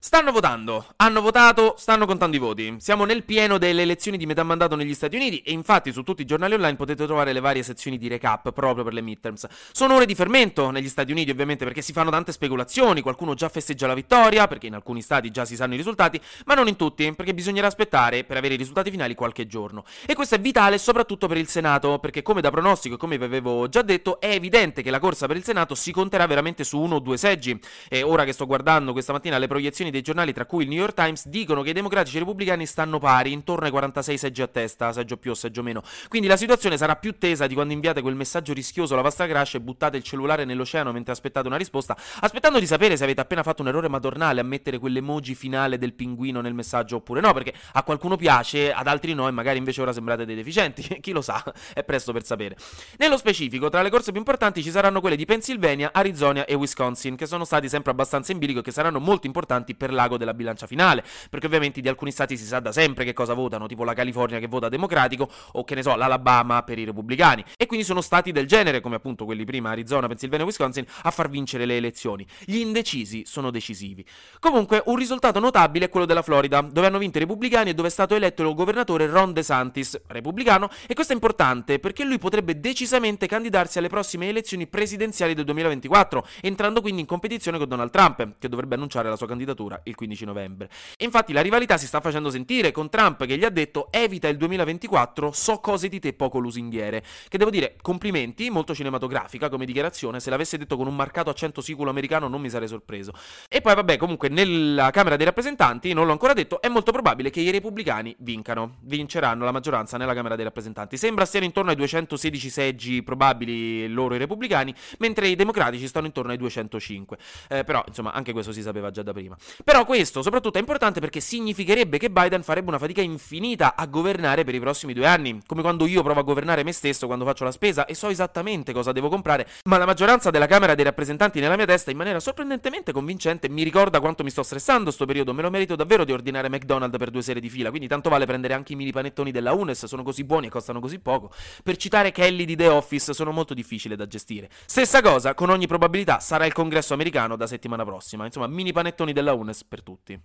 Stanno votando, hanno votato, stanno contando i voti. Siamo nel pieno delle elezioni di metà mandato negli Stati Uniti e infatti su tutti i giornali online potete trovare le varie sezioni di recap proprio per le midterms. Sono ore di fermento negli Stati Uniti ovviamente perché si fanno tante speculazioni, qualcuno già festeggia la vittoria perché in alcuni stati già si sanno i risultati, ma non in tutti perché bisognerà aspettare per avere i risultati finali qualche giorno. E questo è vitale soprattutto per il Senato perché come da pronostico e come vi avevo già detto è evidente che la corsa per il Senato si conterà veramente su uno o due seggi. E ora che sto guardando questa mattina le proiezioni dei giornali, tra cui il New York Times, dicono che i democratici e i repubblicani stanno pari, intorno ai 46 seggi a testa, seggio più o seggio meno. Quindi la situazione sarà più tesa di quando inviate quel messaggio rischioso alla vostra crush e buttate il cellulare nell'oceano mentre aspettate una risposta, aspettando di sapere se avete appena fatto un errore madornale a mettere quell'emoji finale del pinguino nel messaggio oppure no, perché a qualcuno piace, ad altri no e magari invece ora sembrate dei deficienti, chi lo sa, è presto per sapere. Nello specifico, tra le corse più importanti ci saranno quelle di Pennsylvania, Arizona e Wisconsin, che sono stati sempre abbastanza in bilico e che saranno molto importanti per l'ago della bilancia finale, perché ovviamente di alcuni stati si sa da sempre che cosa votano, tipo la California che vota democratico o che ne so l'Alabama per i repubblicani, e quindi sono stati del genere, come appunto quelli prima Arizona, Pennsylvania e Wisconsin, a far vincere le elezioni. Gli indecisi sono decisivi. Comunque un risultato notabile è quello della Florida, dove hanno vinto i repubblicani e dove è stato eletto il governatore Ron DeSantis, repubblicano, e questo è importante perché lui potrebbe decisamente candidarsi alle prossime elezioni presidenziali del 2024, entrando quindi in competizione con Donald Trump, che dovrebbe annunciare la sua candidatura il 15 novembre. E infatti la rivalità si sta facendo sentire, con Trump che gli ha detto evita il 2024, so cose di te poco lusinghiere, che devo dire complimenti, molto cinematografica come dichiarazione, se l'avesse detto con un marcato accento siculo americano non mi sarei sorpreso. E poi vabbè, comunque nella Camera dei Rappresentanti, non l'ho ancora detto, è molto probabile che i repubblicani vinceranno la maggioranza nella Camera dei Rappresentanti, sembra siano intorno ai 216 seggi probabili loro i repubblicani, mentre i democratici stanno intorno ai 205, però insomma anche questo si sapeva già da prima. Però questo soprattutto è importante perché significherebbe che Biden farebbe una fatica infinita a governare per i prossimi 2 anni, come quando io provo a governare me stesso quando faccio la spesa e so esattamente cosa devo comprare, ma la maggioranza della Camera dei Rappresentanti nella mia testa in maniera sorprendentemente convincente mi ricorda quanto mi sto stressando sto periodo, me lo merito davvero di ordinare McDonald's per 2 sere di fila, quindi tanto vale prendere anche i mini panettoni della UNES, sono così buoni e costano così poco. Per citare Kelly di The Office, sono molto difficile da gestire. Stessa cosa, con ogni probabilità, sarà il Congresso americano da settimana prossima, insomma mini panettoni della UNES per tutti.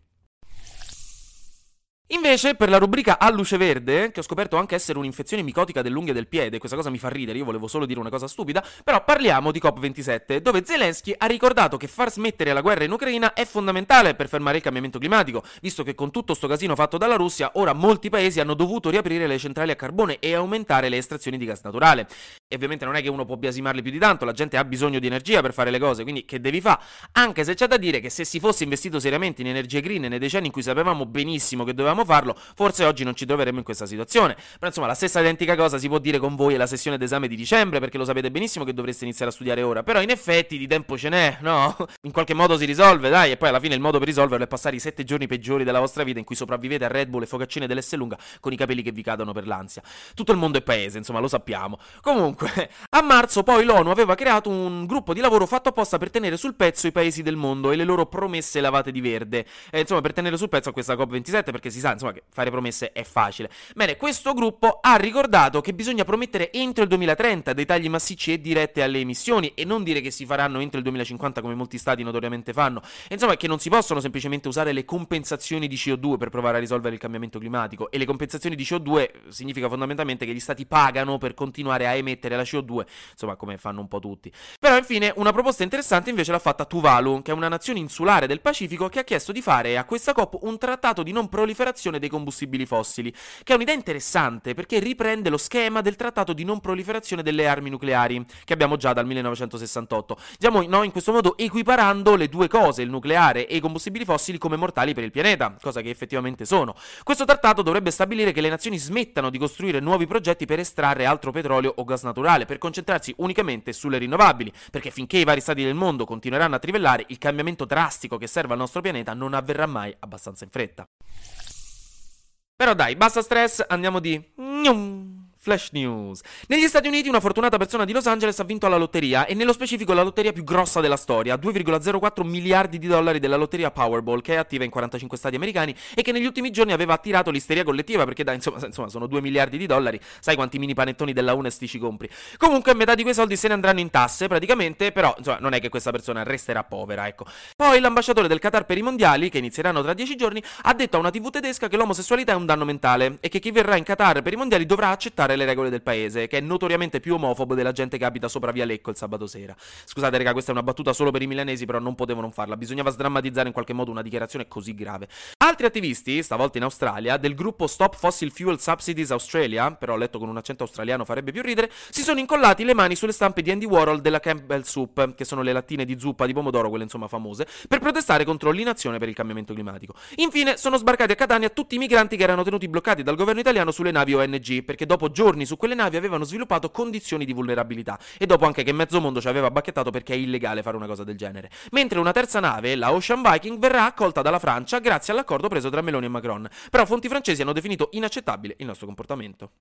Invece per la rubrica a luce verde, che ho scoperto anche essere un'infezione micotica dell'unghia del piede, questa cosa mi fa ridere, io volevo solo dire una cosa stupida, però parliamo di COP27, dove Zelensky ha ricordato che far smettere la guerra in Ucraina è fondamentale per fermare il cambiamento climatico, visto che con tutto sto casino fatto dalla Russia, ora molti paesi hanno dovuto riaprire le centrali a carbone e aumentare le estrazioni di gas naturale. E ovviamente non è che uno può biasimarli più di tanto, la gente ha bisogno di energia per fare le cose, quindi che devi fa? Anche se c'è da dire che se si fosse investito seriamente in energie green nei decenni in cui sapevamo benissimo che dovevamo farlo, forse oggi non ci troveremmo in questa situazione. Ma insomma la stessa identica cosa si può dire con voi alla sessione d'esame di dicembre, perché lo sapete benissimo che dovreste iniziare a studiare ora, però in effetti di tempo ce n'è, no? In qualche modo si risolve, dai, e poi alla fine il modo per risolverlo è passare i 7 giorni peggiori della vostra vita in cui sopravvivete a Red Bull e focaccine dell'Esselunga con i capelli che vi cadono per l'ansia. Tutto il mondo è paese, insomma, lo sappiamo. Comunque, a marzo poi l'ONU aveva creato un gruppo di lavoro fatto apposta per tenere sul pezzo i paesi del mondo e le loro promesse lavate di verde, insomma per tenere sul pezzo a questa COP27, perché si sa, insomma, che fare promesse è facile. Bene, questo gruppo ha ricordato che bisogna promettere entro il 2030 dei tagli massicci e diretti alle emissioni e non dire che si faranno entro il 2050 come molti stati notoriamente fanno. E insomma, che non si possono semplicemente usare le compensazioni di CO2 per provare a risolvere il cambiamento climatico, e le compensazioni di CO2 significa fondamentalmente che gli stati pagano per continuare a emettere la CO2, insomma, come fanno un po' tutti. Però infine una proposta interessante invece l'ha fatta Tuvalu, che è una nazione insulare del Pacifico, che ha chiesto di fare a questa COP un trattato di non proliferazione dei combustibili fossili, che è un'idea interessante perché riprende lo schema del Trattato di Non Proliferazione delle Armi Nucleari, che abbiamo già dal 1968, diciamo, no, in questo modo equiparando le due cose, il nucleare e i combustibili fossili, come mortali per il pianeta, cosa che effettivamente sono. Questo trattato dovrebbe stabilire che le nazioni smettano di costruire nuovi progetti per estrarre altro petrolio o gas naturale, per concentrarsi unicamente sulle rinnovabili, perché finché i vari stati del mondo continueranno a trivellare, il cambiamento drastico che serve al nostro pianeta non avverrà mai abbastanza in fretta. Però dai, basta stress, andiamo di Flash News. Negli Stati Uniti una fortunata persona di Los Angeles ha vinto alla lotteria, e nello specifico la lotteria più grossa della storia, 2,04 miliardi di dollari della lotteria Powerball, che è attiva in 45 stati americani e che negli ultimi giorni aveva attirato l'isteria collettiva, perché insomma sono 2 miliardi di dollari, sai quanti mini panettoni della UNES ti ci compri. Comunque metà di quei soldi se ne andranno in tasse praticamente, però insomma non è che questa persona resterà povera, ecco. Poi l'ambasciatore del Qatar per i mondiali, che inizieranno tra 10 giorni, ha detto a una TV tedesca che l'omosessualità è un danno mentale e che chi verrà in Qatar per i mondiali dovrà accettare le regole del paese, che è notoriamente più omofobo della gente che abita sopra via Lecco il sabato sera. Scusate raga, questa è una battuta solo per i milanesi, però non potevo non farla, bisognava sdrammatizzare in qualche modo una dichiarazione così grave. Altri attivisti, stavolta in Australia, del gruppo Stop Fossil Fuel Subsidies Australia, però letto con un accento australiano farebbe più ridere, si sono incollati le mani sulle stampe di Andy Warhol della Campbell Soup, che sono le lattine di zuppa di pomodoro, quelle insomma famose, per protestare contro l'inazione per il cambiamento climatico. Infine sono sbarcati a Catania tutti i migranti che erano tenuti bloccati dal governo italiano sulle navi ONG, perché dopo giorni su quelle navi avevano sviluppato condizioni di vulnerabilità, e dopo anche che mezzo mondo ci aveva bacchettato perché è illegale fare una cosa del genere. Mentre una terza nave, la Ocean Viking, verrà accolta dalla Francia grazie all'accordo preso tra Meloni e Macron, però fonti francesi hanno definito inaccettabile il nostro comportamento.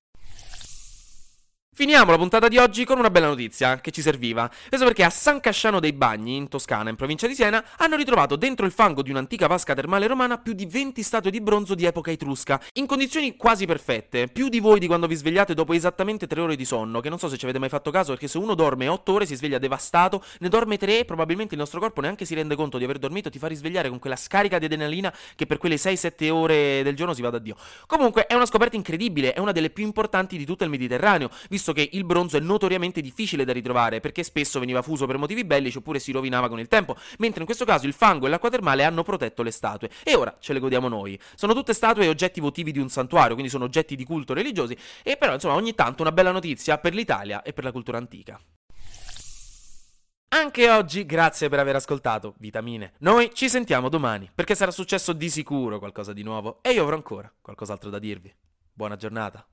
Finiamo la puntata di oggi con una bella notizia che ci serviva. Questo perché a San Casciano dei Bagni, in Toscana, in provincia di Siena, hanno ritrovato dentro il fango di un'antica vasca termale romana più di 20 statue di bronzo di epoca etrusca, in condizioni quasi perfette, più di voi di quando vi svegliate dopo esattamente 3 ore di sonno, che non so se ci avete mai fatto caso, perché se uno dorme 8 ore si sveglia devastato, ne dorme 3, probabilmente il nostro corpo neanche si rende conto di aver dormito, ti fa risvegliare con quella scarica di adrenalina che per quelle 6-7 ore del giorno si va da Dio. Comunque è una scoperta incredibile, è una delle più importanti di tutto il Mediterraneo, visto che il bronzo è notoriamente difficile da ritrovare perché spesso veniva fuso per motivi bellici oppure si rovinava con il tempo, mentre in questo caso il fango e l'acqua termale hanno protetto le statue e ora ce le godiamo noi. Sono tutte statue e oggetti votivi di un santuario, quindi sono oggetti di culto religiosi, e però insomma ogni tanto una bella notizia per l'Italia e per la cultura antica. Anche oggi grazie per aver ascoltato Vitamine. Noi ci sentiamo domani perché sarà successo di sicuro qualcosa di nuovo e io avrò ancora qualcos'altro da dirvi. Buona giornata.